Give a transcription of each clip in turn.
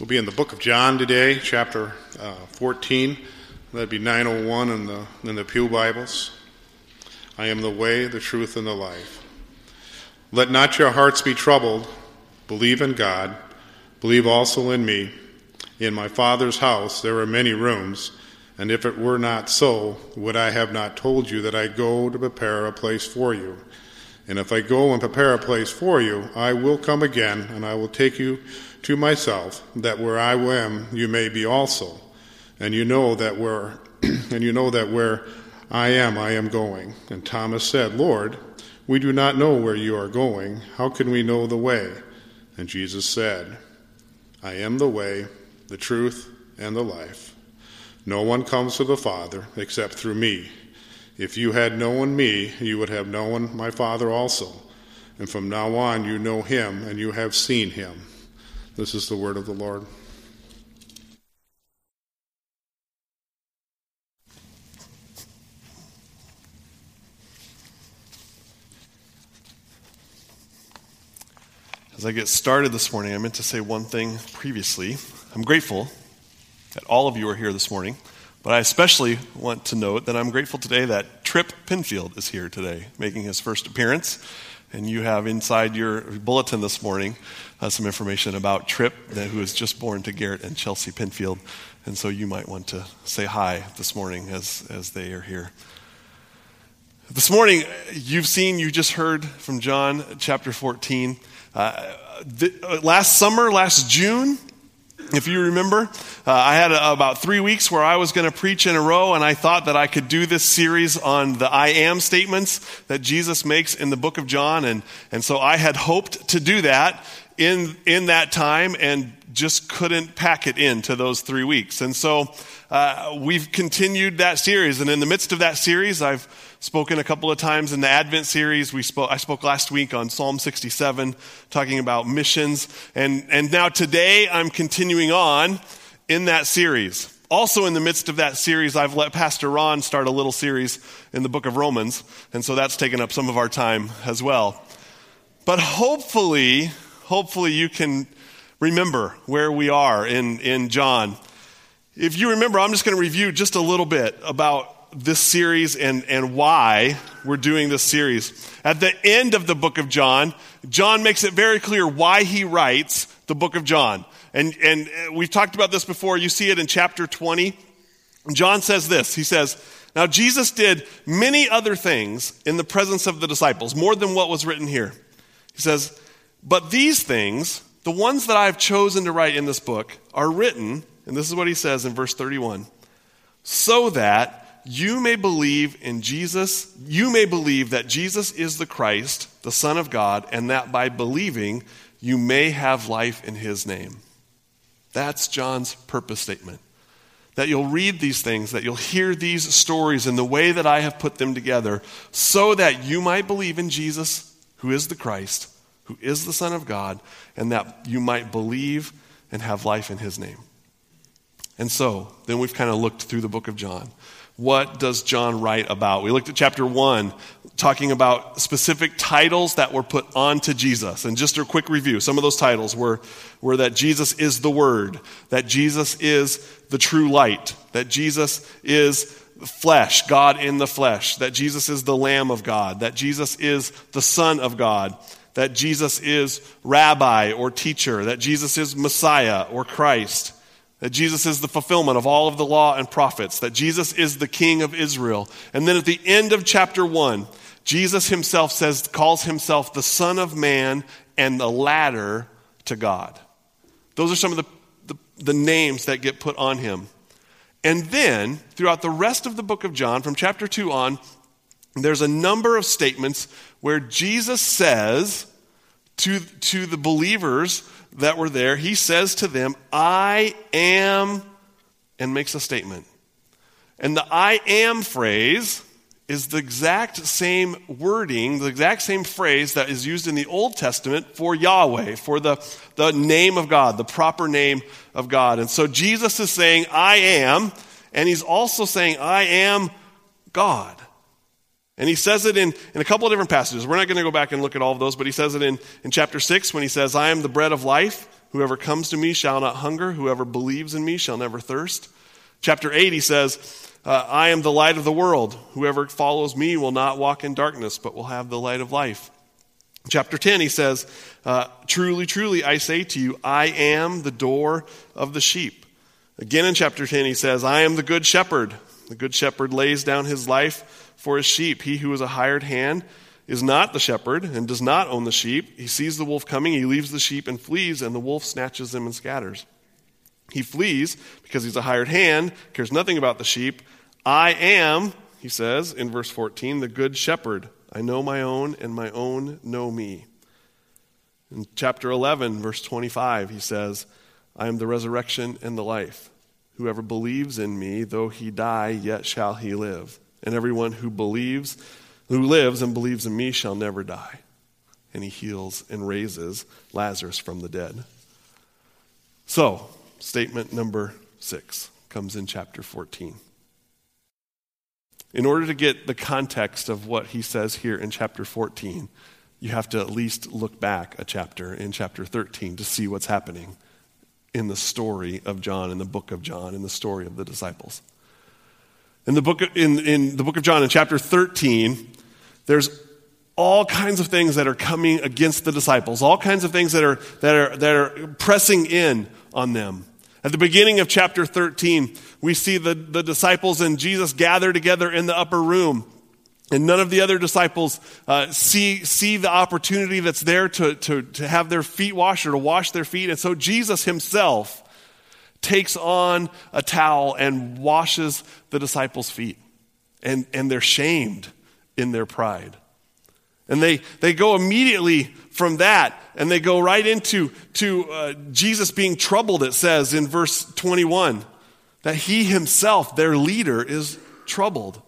We'll be in the book of John today, chapter 14. That'd be 901 in the Pew Bibles. I am the way, the truth, and the life. Let not your hearts be troubled. Believe in God. Believe also in me. In my Father's house there are many rooms, and if it were not so, would I have not told you that I go to prepare a place for you? And if I go and prepare a place for you, I will come again, and I will take you to myself, that where I am, you may be also. And you know that where I am going. And Thomas said, Lord, we do not know where you are going. How can we know the way? And Jesus said, I am the way, the truth, and the life. No one comes to the Father except through me. If you had known me, you would have known my Father also. And from now on you know him, and you have seen him. This is the word of the Lord. As I get started this morning, I meant to say one thing previously. I'm grateful that all of you are here this morning, but I especially want to note that I'm grateful today that Tripp Penfield is here today, making his first appearance. And you have inside your bulletin this morning some information about Tripp, who was just born to Garrett and Chelsea Penfield. And so you might want to say hi this morning as they are here. This morning, you just heard from John chapter 14. Last June, if you remember, I had about 3 weeks where I was going to preach in a row, and I thought that I could do this series on the I am statements that Jesus makes in the book of John. And so I had hoped to do that in that time and just couldn't pack it into those 3 weeks. And so we've continued that series. And in the midst of that series, I've spoken a couple of times in the Advent series. I spoke last week on Psalm 67, talking about missions. And now today I'm continuing on in that series. Also in the midst of that series, I've let Pastor Ron start a little series in the book of Romans. And so that's taken up some of our time as well. But hopefully you can remember where we are in John. If you remember, I'm just going to review just a little bit about this series and why we're doing this series. At the end of the book of John, John makes it very clear why he writes the book of John. And we've talked about this before. You see it in chapter 20. John says this. He says, now Jesus did many other things in the presence of the disciples, more than what was written here. He says, but these things, the ones that I've chosen to write in this book, are written, and this is what he says in verse 31, so that you may believe in Jesus, you may believe that Jesus is the Christ, the Son of God, and that by believing you may have life in his name. That's John's purpose statement. That you'll read these things, that you'll hear these stories in the way that I have put them together, so that you might believe in Jesus, who is the Christ, who is the Son of God, and that you might believe and have life in his name. And so, then we've kind of looked through the book of John. What does John write about? We looked at chapter 1, talking about specific titles that were put onto Jesus. And just a quick review, some of those titles were that Jesus is the Word, that Jesus is the true light, that Jesus is flesh, God in the flesh, that Jesus is the Lamb of God, that Jesus is the Son of God, that Jesus is Rabbi or teacher, that Jesus is Messiah or Christ, that Jesus is the fulfillment of all of the law and prophets, that Jesus is the King of Israel. And then at the end of chapter 1, Jesus himself calls himself the Son of Man and the ladder to God. Those are some of the names that get put on him. And then, throughout the rest of the book of John, from chapter 2 on, there's a number of statements where Jesus says to the believers that were there, he says to them, I am, and makes a statement. And the I am phrase is the exact same wording, the exact same phrase that is used in the Old Testament for Yahweh, for the name of God, the proper name of God. And so Jesus is saying, I am, and he's also saying, I am God. And he says it in a couple of different passages. We're not going to go back and look at all of those, but he says it in chapter 6 when he says, I am the bread of life. Whoever comes to me shall not hunger. Whoever believes in me shall never thirst. Chapter 8, he says, I am the light of the world. Whoever follows me will not walk in darkness, but will have the light of life. Chapter 10, he says, truly, truly, I say to you, I am the door of the sheep. Again in chapter 10, he says, I am the good shepherd. The good shepherd lays down his life for his sheep. He who is a hired hand is not the shepherd and does not own the sheep. He sees the wolf coming, he leaves the sheep and flees, and the wolf snatches them and scatters. He flees because he's a hired hand, cares nothing about the sheep. I am, he says in verse 14, the good shepherd. I know my own, and my own know me. In chapter 11, verse 25, he says, I am the resurrection and the life. Whoever believes in me, though he die, yet shall he live. And everyone who believes, who lives and believes in me shall never die. And he heals and raises Lazarus from the dead. So, statement number 6 comes in chapter 14. In order to get the context of what he says here in chapter 14, you have to at least look back a chapter in chapter 13 to see what's happening in the story of John, in the book of John, in the story of the disciples. In the book of John, in chapter 13, there's all kinds of things that are coming against the disciples, all kinds of things that are pressing in on them. At the beginning of chapter 13, we see the disciples and Jesus gather together in the upper room. And none of the other disciples see the opportunity that's there to have their feet washed or to wash their feet. And so Jesus himself takes on a towel and washes the disciples' feet. And they're shamed in their pride. And they go immediately from that, and they go right into Jesus being troubled, it says in verse 21, that he himself, their leader, is troubled.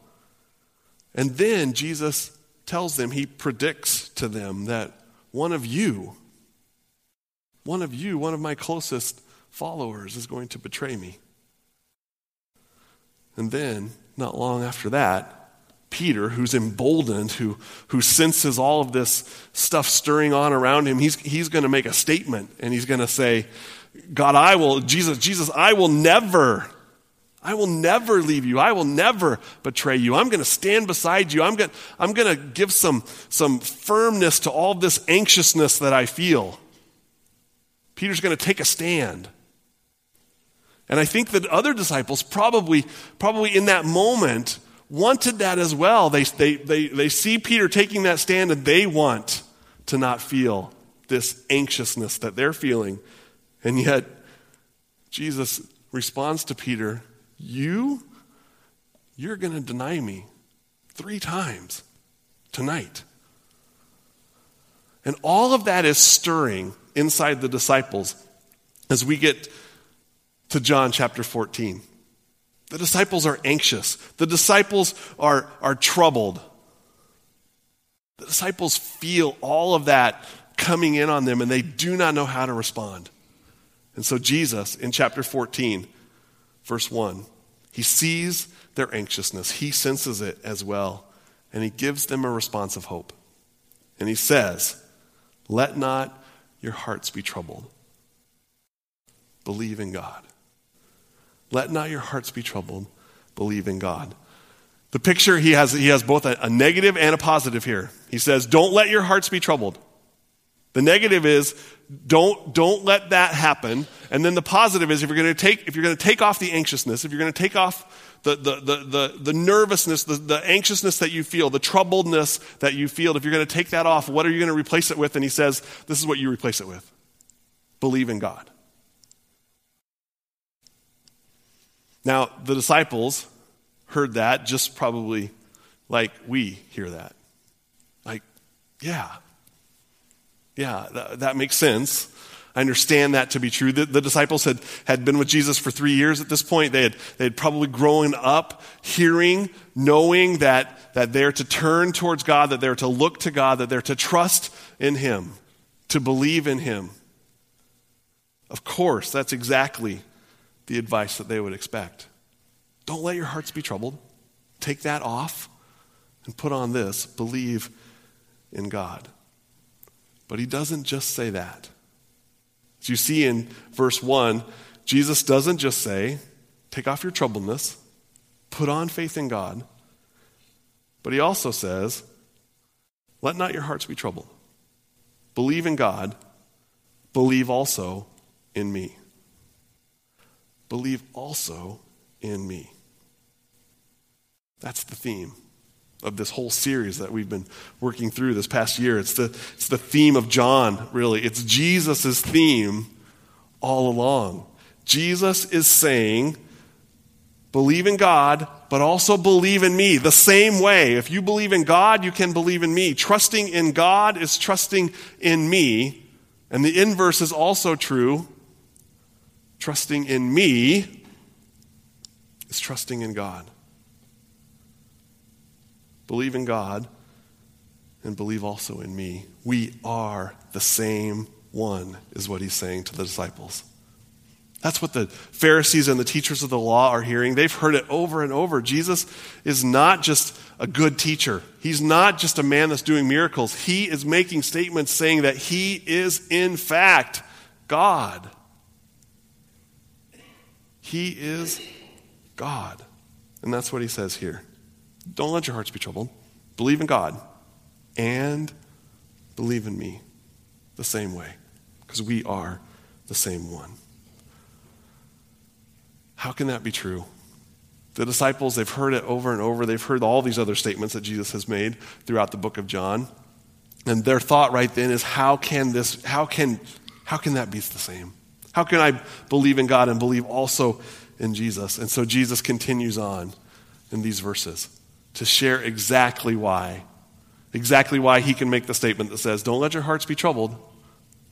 And then Jesus tells them, he predicts to them that one of you, one of my closest followers is going to betray me. And then, not long after that, Peter, who's emboldened, who senses all of this stuff stirring on around him, he's going to make a statement, and he's going to say, Jesus, I will never leave you. I will never betray you. I'm going to stand beside you. I'm going to give some firmness to all this anxiousness that I feel. Peter's going to take a stand. And I think that other disciples probably in that moment wanted that as well. They see Peter taking that stand, and they want to not feel this anxiousness that they're feeling. And yet, Jesus responds to Peter, you're going to deny me 3 times tonight. And all of that is stirring inside the disciples as we get to John chapter 14. The disciples are anxious. The disciples are troubled. The disciples feel all of that coming in on them, and they do not know how to respond. And so Jesus, in chapter 14, verse 1, he sees their anxiousness. He senses it as well, and he gives them a response of hope. And he says, let not your hearts be troubled. Believe in God. Let not your hearts be troubled. Believe in God. The picture, he has both a negative and a positive here. He says, don't let your hearts be troubled. The negative is don't let that happen. And then the positive is if you're going to take off the anxiousness, if you're going to take off the nervousness, the anxiousness that you feel, the troubledness that you feel, if you're going to take that off, what are you going to replace it with? And he says, this is what you replace it with. Believe in God. Now, the disciples heard that just probably like we hear that. Like, yeah, that makes sense. I understand that to be true. The disciples had been with Jesus for 3 years at this point. They had probably grown up hearing, knowing that they're to turn towards God, that they're to look to God, that they're to trust in him, to believe in him. Of course, that's exactly the advice that they would expect. Don't let your hearts be troubled. Take that off and put on this. Believe in God. But he doesn't just say that. So you see in verse 1, Jesus doesn't just say, take off your troubledness, put on faith in God, but he also says, let not your hearts be troubled. Believe in God, believe also in me. Believe also in me. That's the theme of this whole series that we've been working through this past year. It's the theme of John, really. It's Jesus' theme all along. Jesus is saying, believe in God, but also believe in me. The same way, if you believe in God, you can believe in me. Trusting in God is trusting in me. And the inverse is also true. Trusting in me is trusting in God. Believe in God and believe also in me. We are the same one, is what he's saying to the disciples. That's what the Pharisees and the teachers of the law are hearing. They've heard it over and over. Jesus is not just a good teacher. He's not just a man that's doing miracles. He is making statements saying that he is, in fact, God. He is God. And that's what he says here. Don't let your hearts be troubled. Believe in God and believe in me the same way, because we are the same one. How can that be true? The disciples, they've heard it over and over. They've heard all these other statements that Jesus has made throughout the book of John. And their thought right then is, how can that be the same? How can I believe in God and believe also in Jesus? And so Jesus continues on in these verses to share exactly why he can make the statement that says, don't let your hearts be troubled.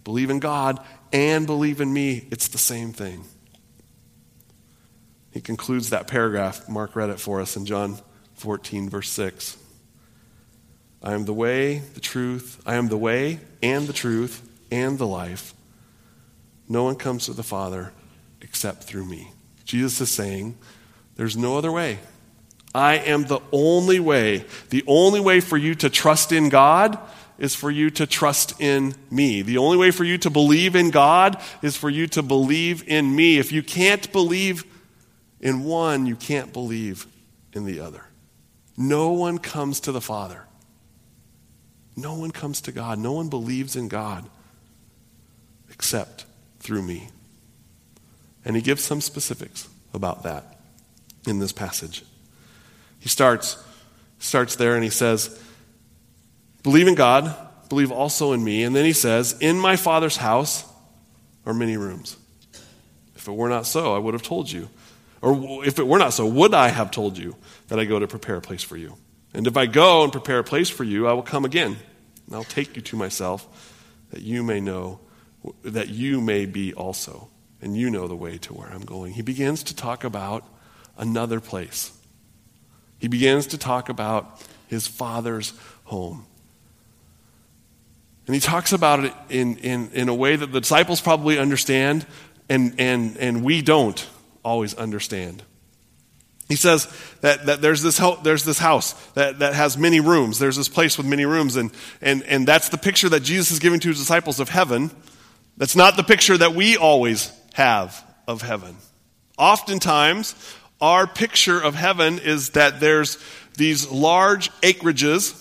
Believe in God and believe in me. It's the same thing. He concludes that paragraph. Mark read it for us in John 14, verse 6. I am the way, the truth. I am the way and the truth and the life. No one comes to the Father except through me. Jesus is saying, there's no other way. I am the only way. The only way for you to trust in God is for you to trust in me. The only way for you to believe in God is for you to believe in me. If you can't believe in one, you can't believe in the other. No one comes to the Father. No one comes to God. No one believes in God except through me. And he gives some specifics about that in this passage. He starts there and he says, believe in God, believe also in me. And then he says, in my Father's house are many rooms. If it were not so, I would have told you. Or if it were not so, would I have told you that I go to prepare a place for you? And if I go and prepare a place for you, I will come again, and I'll take you to myself, that you may know, that you may be also, and you know the way to where I'm going. He begins to talk about another place. He begins to talk about his Father's home. And he talks about it in a way that the disciples probably understand, and we don't always understand. He says that there's this house that has many rooms. There's this place with many rooms, and that's the picture that Jesus is giving to his disciples of heaven. That's not the picture that we always have of heaven. Oftentimes, our picture of heaven is that there's these large acreages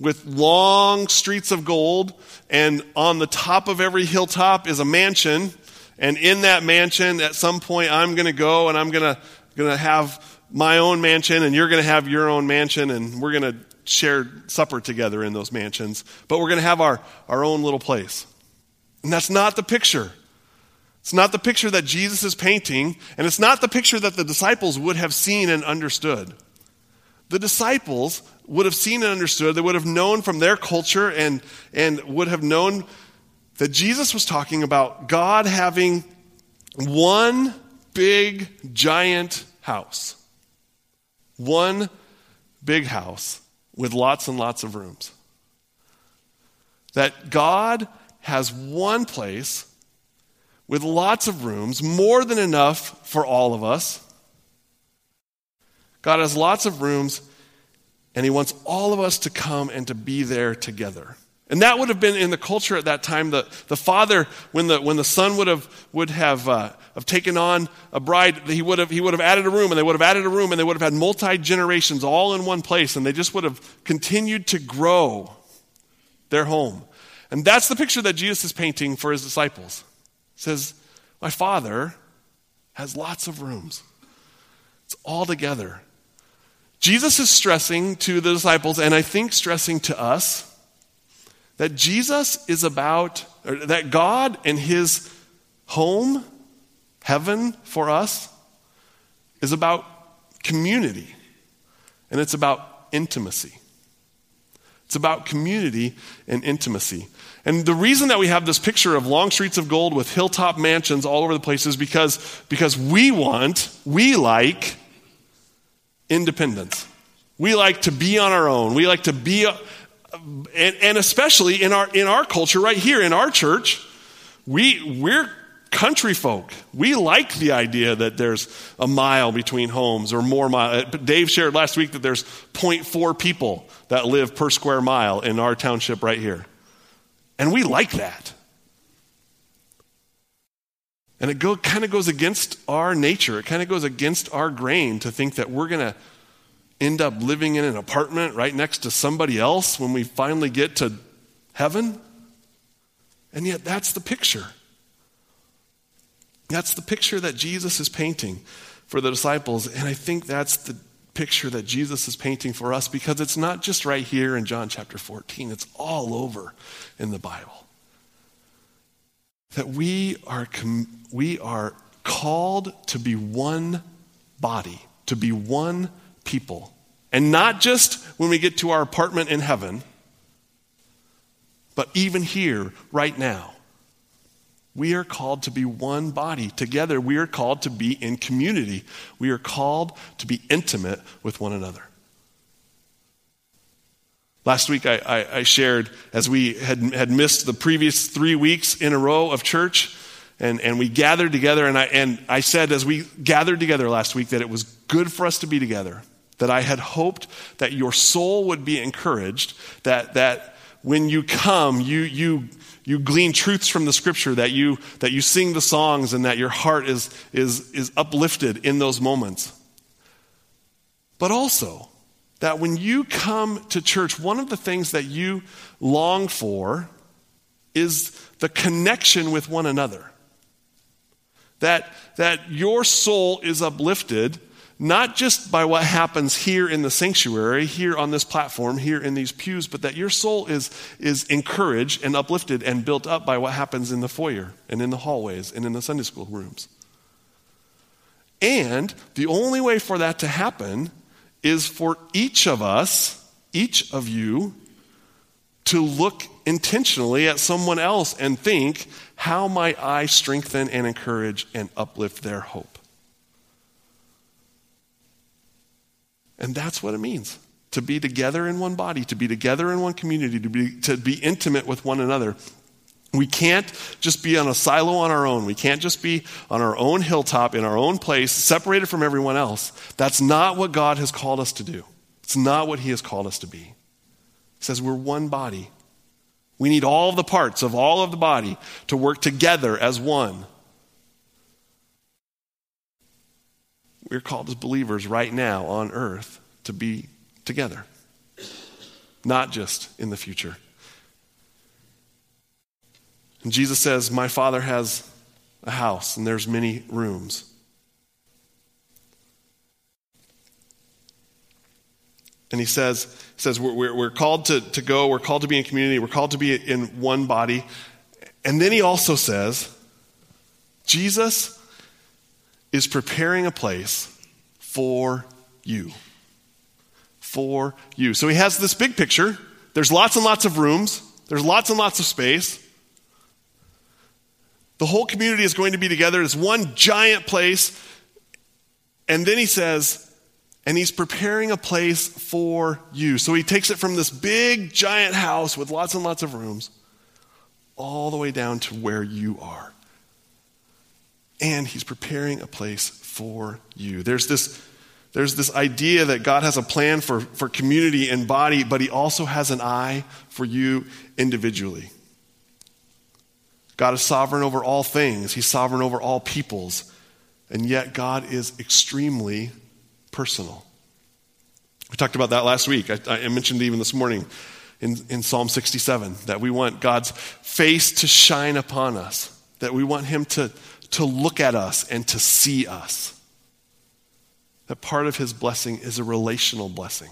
with long streets of gold, and on the top of every hilltop is a mansion. And in that mansion, at some point, I'm going to go and I'm going to have my own mansion, and you're going to have your own mansion, and we're going to share supper together in those mansions. But we're going to have our own little place. And that's not the picture. It's not the picture that Jesus is painting, and it's not the picture that the disciples would have seen and understood. The disciples would have seen and understood. They would have known from their culture and would have known that Jesus was talking about God having one big, giant house. One big house with lots and lots of rooms. That God has one place with lots of rooms, more than enough for all of us. God has lots of rooms, and he wants all of us to come and to be there together. And that would have been in the culture at that time. The father, when the son would have taken on a bride, he would have added a room, and they would have added a room, and they would have had multi-generations all in one place, and they just would have continued to grow their home. And that's the picture that Jesus is painting for his disciples. He says, my Father has lots of rooms. It's all together. Jesus is stressing to the disciples, and I think stressing to us, that Jesus is about, or that God and his home, heaven for us, is about community. And it's about intimacy. It's about community and intimacy. And the reason that we have this picture of long streets of gold with hilltop mansions all over the place is because we like independence. We like to be on our own. We like to be... And especially in our culture right here, in our church, we're country folk. We like the idea that there's a mile between homes or more mile. Dave shared last week that there's 0.4 people that live per square mile in our township right here. And we like that. And it kind of goes against our nature. It kind of goes against our grain to think that we're going to end up living in an apartment right next to somebody else when we finally get to heaven. And yet that's the picture. That's the picture that Jesus is painting for the disciples. And I think that's the picture that Jesus is painting for us, because it's not just right here in John chapter 14. It's all over in the Bible. That we are called to be one body, to be one people. And not just when we get to our apartment in heaven, but even here, right now. We are called to be one body. Together, we are called to be in community. We are called to be intimate with one another. Last week, I shared, as we had missed the previous 3 weeks in a row of church, and we gathered together, and I said as we gathered together last week that it was good for us to be together, that I had hoped that your soul would be encouraged, that when you come, you glean truths from the scripture, that you sing the songs, and that your heart is uplifted in those moments. But also, that when you come to church, one of the things that you long for is the connection with one another. That your soul is uplifted, not just by what happens here in the sanctuary, here on this platform, here in these pews, but that your soul is encouraged and uplifted and built up by what happens in the foyer and in the hallways and in the Sunday school rooms. And the only way for that to happen is for each of us, each of you, to look intentionally at someone else and think, how might I strengthen and encourage and uplift their hope? And that's what it means to be together in one body, to be together in one community, to be intimate with one another. We can't just be on a silo on our own. We can't just be on our own hilltop, in our own place, separated from everyone else. That's not what God has called us to do. It's not what he has called us to be. He says we're one body. We need all the parts of all of the body to work together as one. We're called as believers right now on earth to be together, not just in the future. And Jesus says, my Father has a house, and there's many rooms. And he says we're called to go, we're called to be in community, we're called to be in one body. And then he also says, Jesus is preparing a place for you. For you. So he has this big picture. There's lots and lots of rooms. There's lots and lots of space. The whole community is going to be together. It's one giant place. And then he says, and he's preparing a place for you. So he takes it from this big, giant house with lots and lots of rooms all the way down to where you are. And he's preparing a place for you. There's this There's this idea that God has a plan for community and body, but he also has an eye for you individually. God is sovereign over all things. He's sovereign over all peoples. And yet God is extremely personal. We talked about that last week. I mentioned even this morning in Psalm 67 that we want God's face to shine upon us, that we want him to look at us and to see us. That part of his blessing is a relational blessing.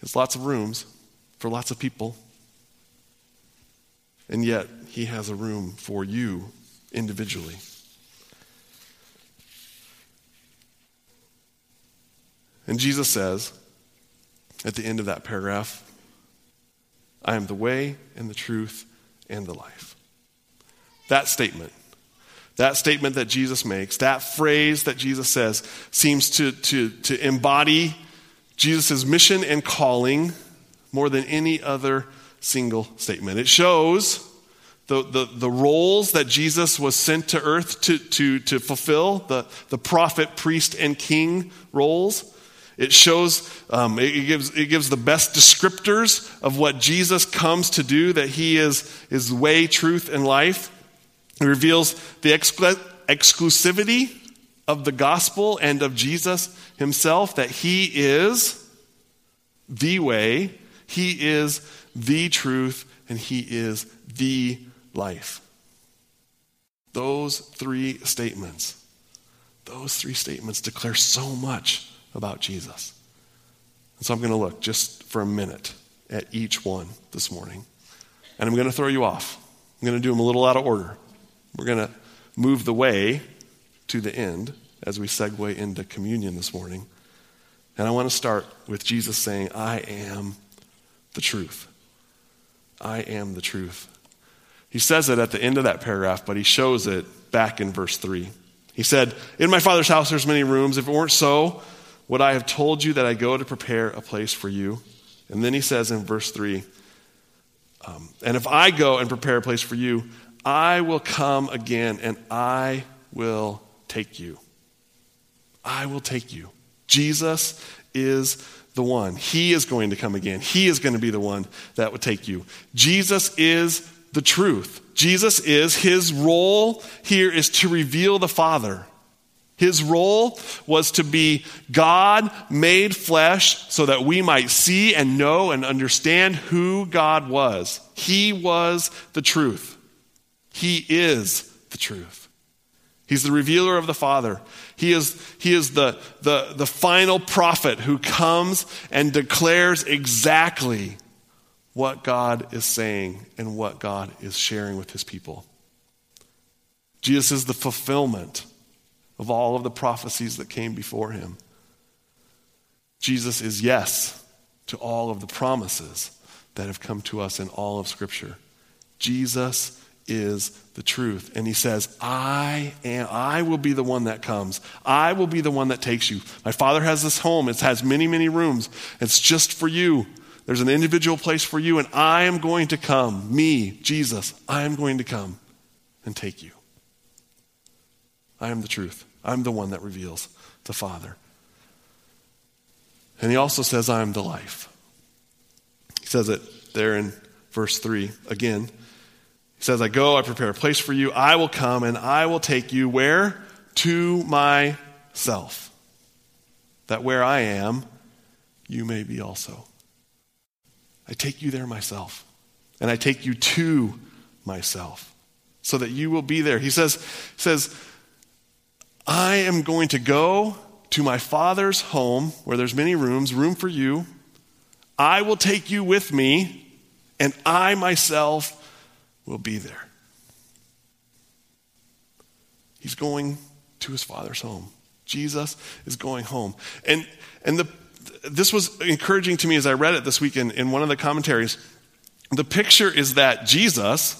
There's lots of rooms for lots of people, and yet he has a room for you individually. And Jesus says at the end of that paragraph, I am the way and the truth and the life. That statement that Jesus makes, that phrase that Jesus says seems to embody Jesus' mission and calling more than any other single statement. It shows the roles that Jesus was sent to earth to fulfill, the prophet, priest, and king roles. It shows, it gives the best descriptors of what Jesus comes to do, that he is way, truth, and life. It reveals the exclusivity of the gospel and of Jesus himself, that he is the way, he is the truth, and he is the life. Those three statements declare so much about Jesus. And so I'm going to look just for a minute at each one this morning. And I'm going to throw you off. I'm going to do them a little out of order. We're going to move the way to the end as we segue into communion this morning. And I want to start with Jesus saying, I am the truth. I am the truth. He says it at the end of that paragraph, but he shows it back in verse 3. He said, in my Father's house there's many rooms. If it weren't so, would I have told you that I go to prepare a place for you? And then he says in verse 3, and if I go and prepare a place for you, I will come again and I will take you. I will take you. Jesus is the one. He is going to come again. He is going to be the one that will take you. Jesus is the truth. Jesus is, his role here is to reveal the Father. His role was to be God made flesh so that we might see and know and understand who God was. He was the truth. He is the truth. He's the revealer of the Father. He is the final prophet who comes and declares exactly what God is saying and what God is sharing with his people. Jesus is the fulfillment of all of the prophecies that came before him. Jesus is yes to all of the promises that have come to us in all of Scripture. Jesus is the truth. And he says, I will be the one that comes. I will be the one that takes you. My Father has this home. It has many, many rooms. It's just for you. There's an individual place for you, and I am going to come. Me, Jesus, I am going to come and take you. I am the truth. I'm the one that reveals the Father. And he also says, I am the life. He says it there in verse 3 again. He says, I go, I prepare a place for you. I will come and I will take you where? To myself. That where I am, you may be also. I take you there myself. And I take you to myself. So that you will be there. He says, I am going to go to my Father's home where there's many rooms, room for you. I will take you with me and I myself will be there. He's going to his Father's home. Jesus is going home. And this was encouraging to me as I read it this weekend in one of the commentaries. The picture is that Jesus,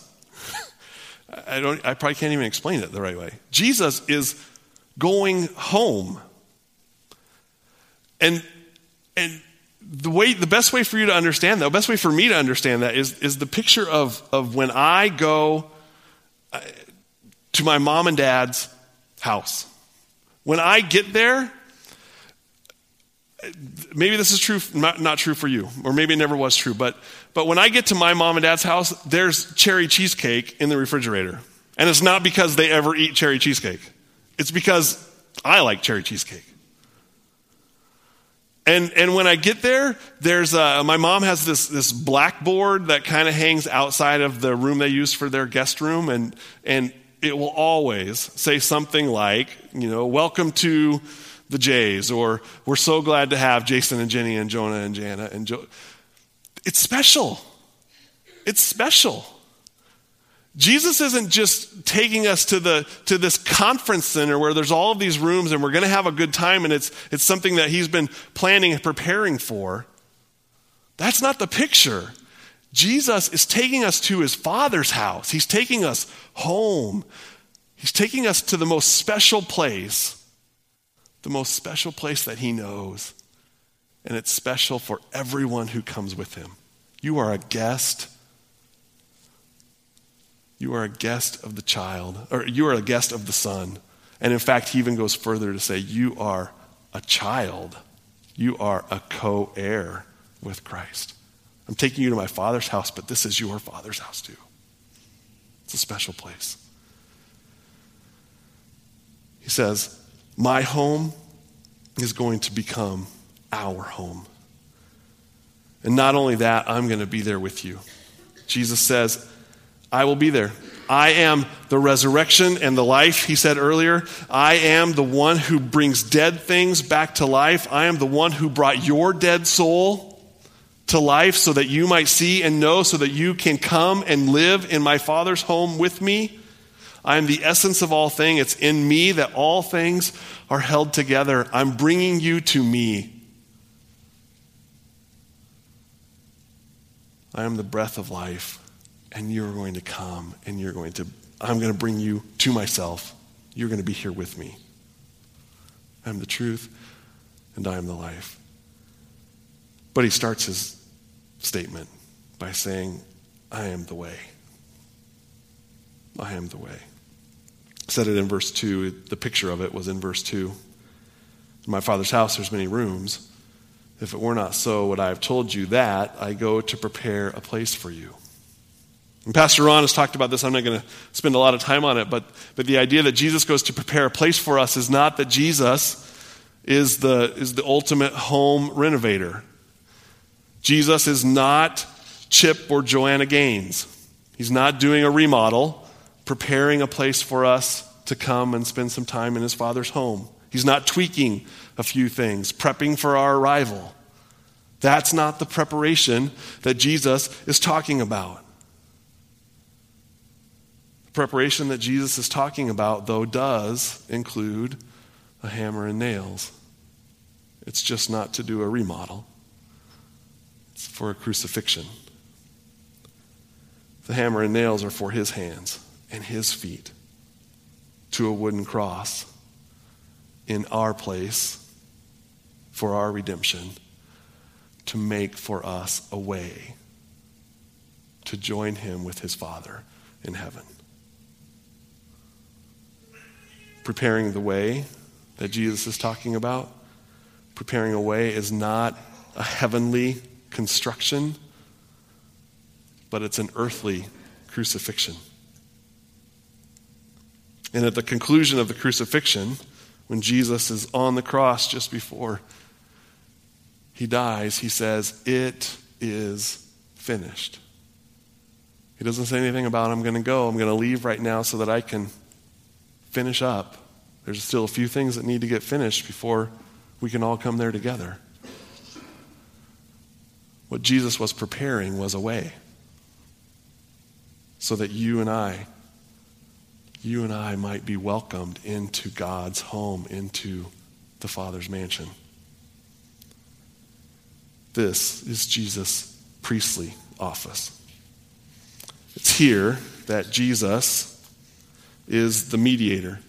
I probably can't even explain it the right way. Jesus is going home. And the best way for you to understand that, the best way for me to understand that is the picture of when I go to my mom and dad's house. When I get there, maybe this is true, not true for you, or maybe it never was true, but when I get to my mom and dad's house, there's cherry cheesecake in the refrigerator. And it's not because they ever eat cherry cheesecake. It's because I like cherry cheesecake. And when I get there, there's my mom has this blackboard that kind of hangs outside of the room they use for their guest room, and it will always say something like, you know, welcome to the Jays, or we're so glad to have Jason and Jenny and Jonah and Jana and Joe. It's special. It's special. Jesus isn't just taking us to this conference center where there's all of these rooms and we're going to have a good time, and it's something that he's been planning and preparing for. That's not the picture. Jesus is taking us to his Father's house. He's taking us home. He's taking us to the most special place that he knows. And it's special for everyone who comes with him. You are a guest. You are a guest of the child, or you are a guest of the Son. And in fact, he even goes further to say, you are a child. You are a co-heir with Christ. I'm taking you to my Father's house, but this is your Father's house too. It's a special place. He says, my home is going to become our home. And not only that, I'm going to be there with you. Jesus says, I will be there. I am the resurrection and the life, he said earlier. I am the one who brings dead things back to life. I am the one who brought your dead soul to life so that you might see and know, so that you can come and live in my Father's home with me. I am the essence of all things. It's in me that all things are held together. I'm bringing you to me. I am the breath of life. And you're going to come, and I'm going to bring you to myself. You're going to be here with me. I am the truth, and I am the life. But he starts his statement by saying, I am the way. I am the way. I said it in verse 2. The picture of it was in verse 2. In my Father's house, there's many rooms. If it were not so, would I have told you that? I go to prepare a place for you. And Pastor Ron has talked about this. I'm not going to spend a lot of time on it, but the idea that Jesus goes to prepare a place for us is not that Jesus is the ultimate home renovator. Jesus is not Chip or Joanna Gaines. He's not doing a remodel, preparing a place for us to come and spend some time in his Father's home. He's not tweaking a few things, prepping for our arrival. That's not the preparation that Jesus is talking about. Preparation that Jesus is talking about, though, does include a hammer and nails. It's just not to do a remodel. It's for a crucifixion. The hammer and nails are for his hands and his feet to a wooden cross in our place for our redemption, to make for us a way to join him with his Father in heaven. Preparing the way that Jesus is talking about. Preparing a way is not a heavenly construction, but it's an earthly crucifixion. And at the conclusion of the crucifixion, when Jesus is on the cross just before he dies, he says, it is finished. He doesn't say anything about, I'm going to go, I'm going to leave right now so that I can finish up. There's still a few things that need to get finished before we can all come there together. What Jesus was preparing was a way so that you and I might be welcomed into God's home, into the Father's mansion. This is Jesus' priestly office. It's here that Jesus is the mediator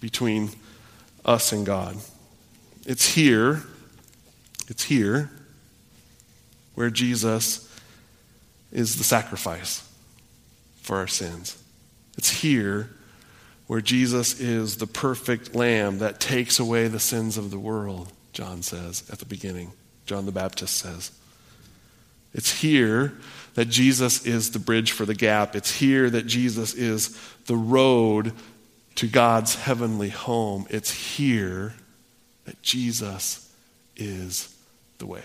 between us and God. It's here where Jesus is the sacrifice for our sins. It's here where Jesus is the perfect lamb that takes away the sins of the world. John says at the beginning. John the Baptist says. It's here that Jesus is the bridge for the gap. It's here that Jesus is the road to God's heavenly home. It's here that Jesus is the way.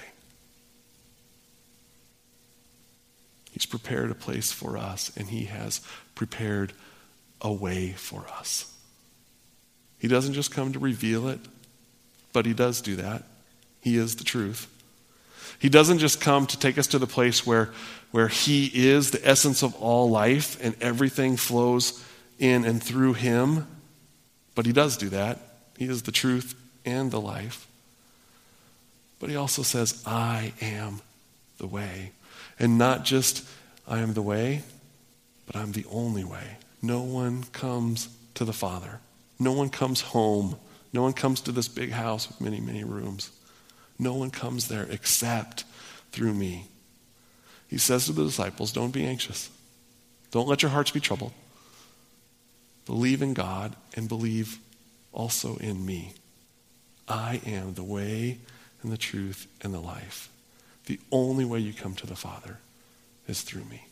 He's prepared a place for us, and he has prepared a way for us. He doesn't just come to reveal it, but he does do that. He is the truth. He doesn't just come to take us to the place where he is the essence of all life and everything flows in and through him, but he does do that. He is the truth and the life. But he also says, I am the way. And not just I am the way, but I'm the only way. No one comes to the Father. No one comes home. No one comes to this big house with many, many rooms. No one comes there except through me. He says to the disciples, don't be anxious. Don't let your hearts be troubled. Believe in God and believe also in me. I am the way and the truth and the life. The only way you come to the Father is through me.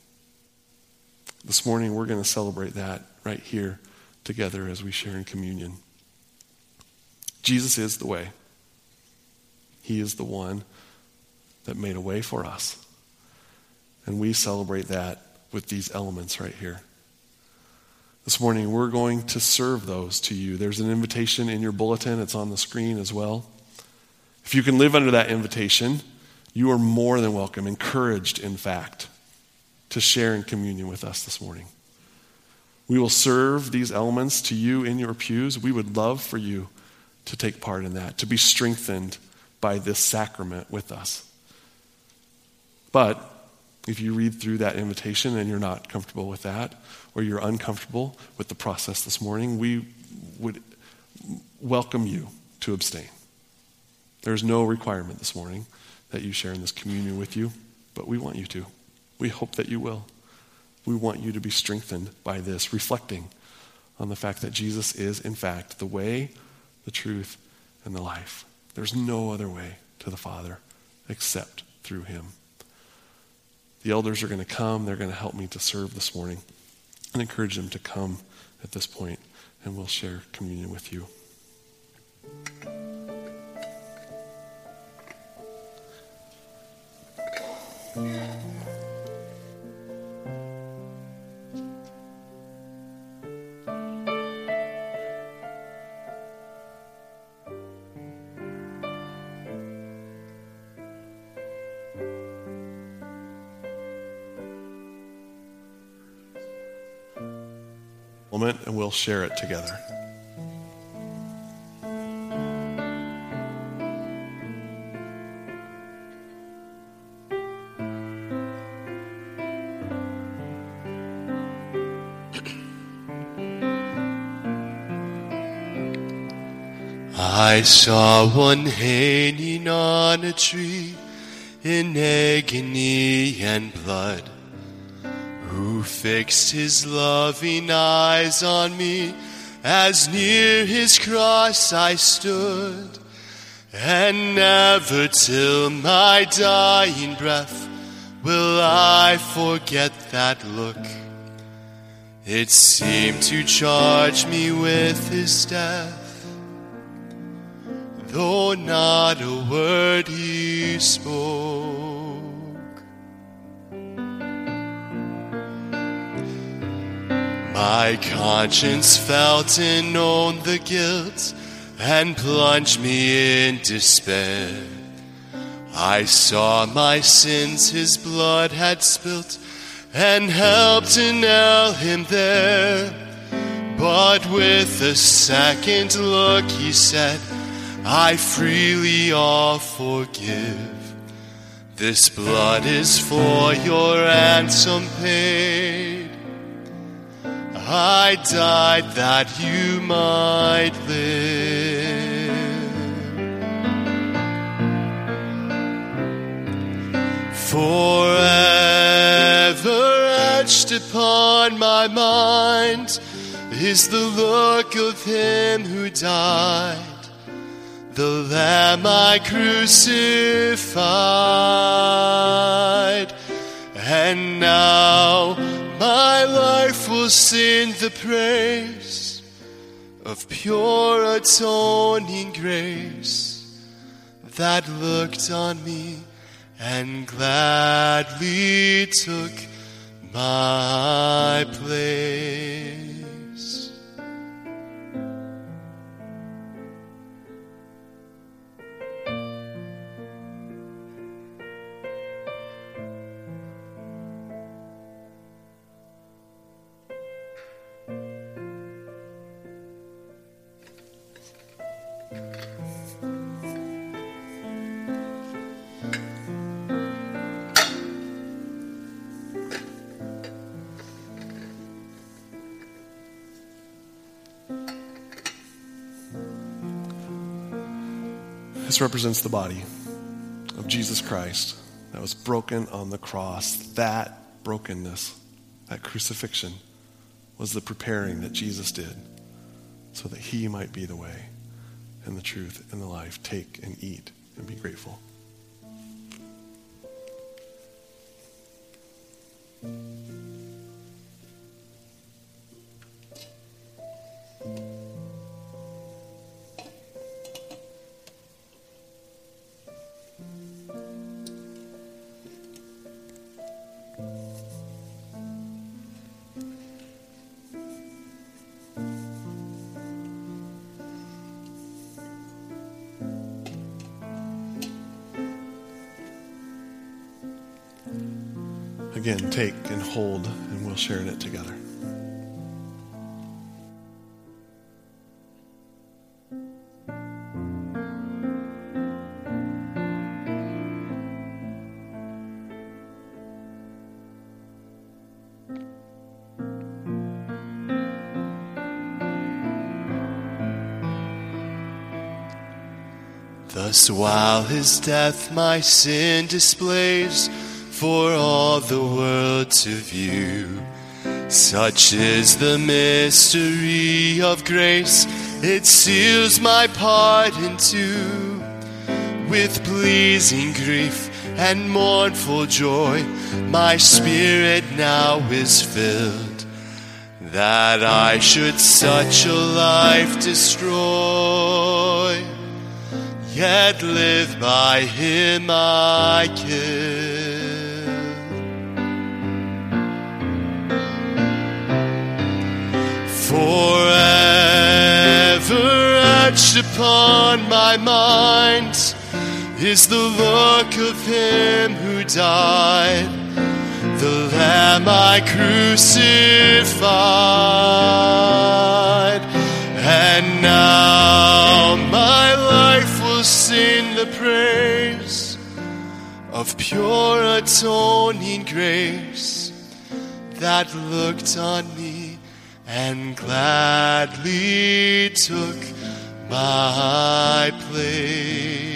This morning, we're going to celebrate that right here together as we share in communion. Jesus is the way. He is the one that made a way for us. And we celebrate that with these elements right here. This morning, we're going to serve those to you. There's an invitation in your bulletin. It's on the screen as well. If you can live under that invitation, you are more than welcome, encouraged, in fact, to share in communion with us this morning. We will serve these elements to you in your pews. We would love for you to take part in that, to be strengthened by this sacrament with us. But if you read through that invitation and you're not comfortable with that, or you're uncomfortable with the process this morning, we would welcome you to abstain. There's no requirement this morning that you share in this communion with you, but we want you to. We hope that you will. We want you to be strengthened by this, reflecting on the fact that Jesus is, in fact, the way, the truth, and the life. There's no other way to the Father except through him. The elders are going to come. They're going to help me to serve this morning, and encourage them to come at this point, and we'll share communion with you. Moment, and we'll share it together. I saw one hanging on a tree in agony and blood, who fixed his loving eyes on me as near his cross I stood, and never till my dying breath will I forget that look. It seemed to charge me with his death, though not a word he spoke. My conscience felt and owned the guilt and plunged me in despair. I saw my sins his blood had spilt and helped nail him there. But with a second look he said, I freely all forgive. This blood is for your ransom paid. I died that you might live. Forever etched upon my mind is the look of him who died, the Lamb I crucified, and now my life will sing the praise of pure atoning grace that looked on me and gladly took my place. This represents the body of Jesus Christ that was broken on the cross. That brokenness, that crucifixion, was the preparing that Jesus did so that he might be the way and the truth and the life. Take and eat and be grateful. Again, take and hold, and we'll share in it together. Thus, while his death my sin displays, for all the world to view, such is the mystery of grace. It seals my part in two. With pleasing grief and mournful joy, my spirit now is filled, that I should such a life destroy, yet live by him I kill. Forever etched upon my mind is the look of him who died, the Lamb I crucified, and now my life will sing the praise of pure atoning grace that looked on me and gladly took my place.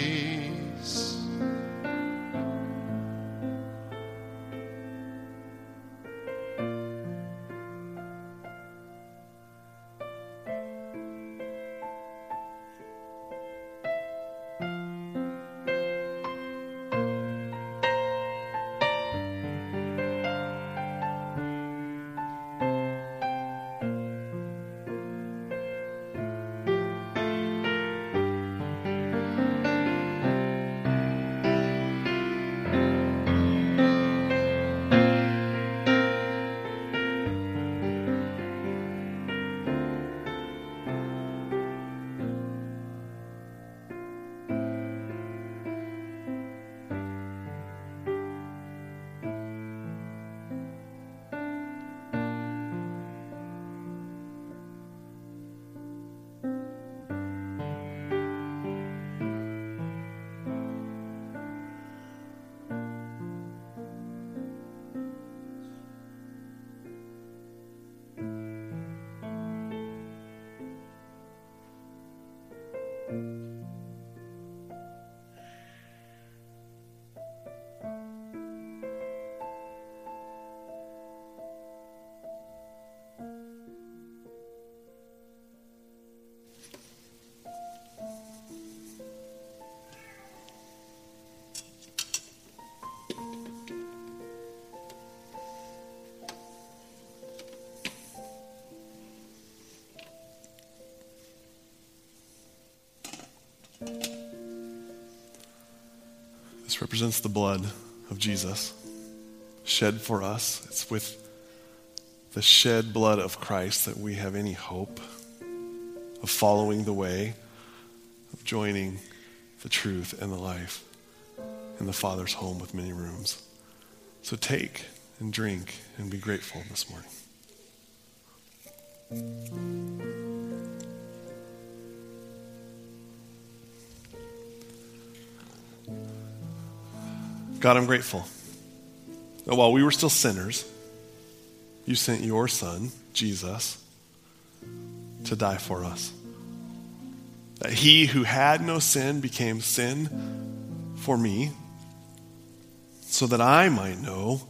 This represents the blood of Jesus shed for us. It's with the shed blood of Christ that we have any hope of following the way, of joining the truth and the life in the Father's home with many rooms. So take and drink and be grateful this morning. God, I'm grateful that while we were still sinners, you sent your son, Jesus, to die for us. That he who had no sin became sin for me, so that I might know,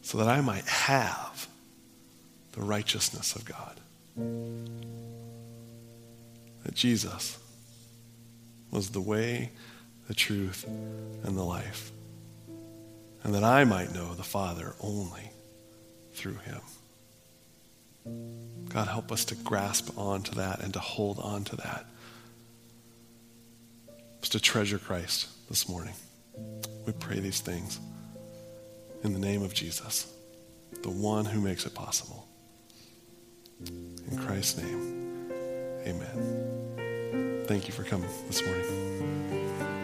so that I might have the righteousness of God. That Jesus was the way, the truth, and the life, and that I might know the Father only through him. God, help us to grasp onto that and to hold on to that. Just to treasure Christ this morning. We pray these things in the name of Jesus, the one who makes it possible. In Christ's name, amen. Thank you for coming this morning.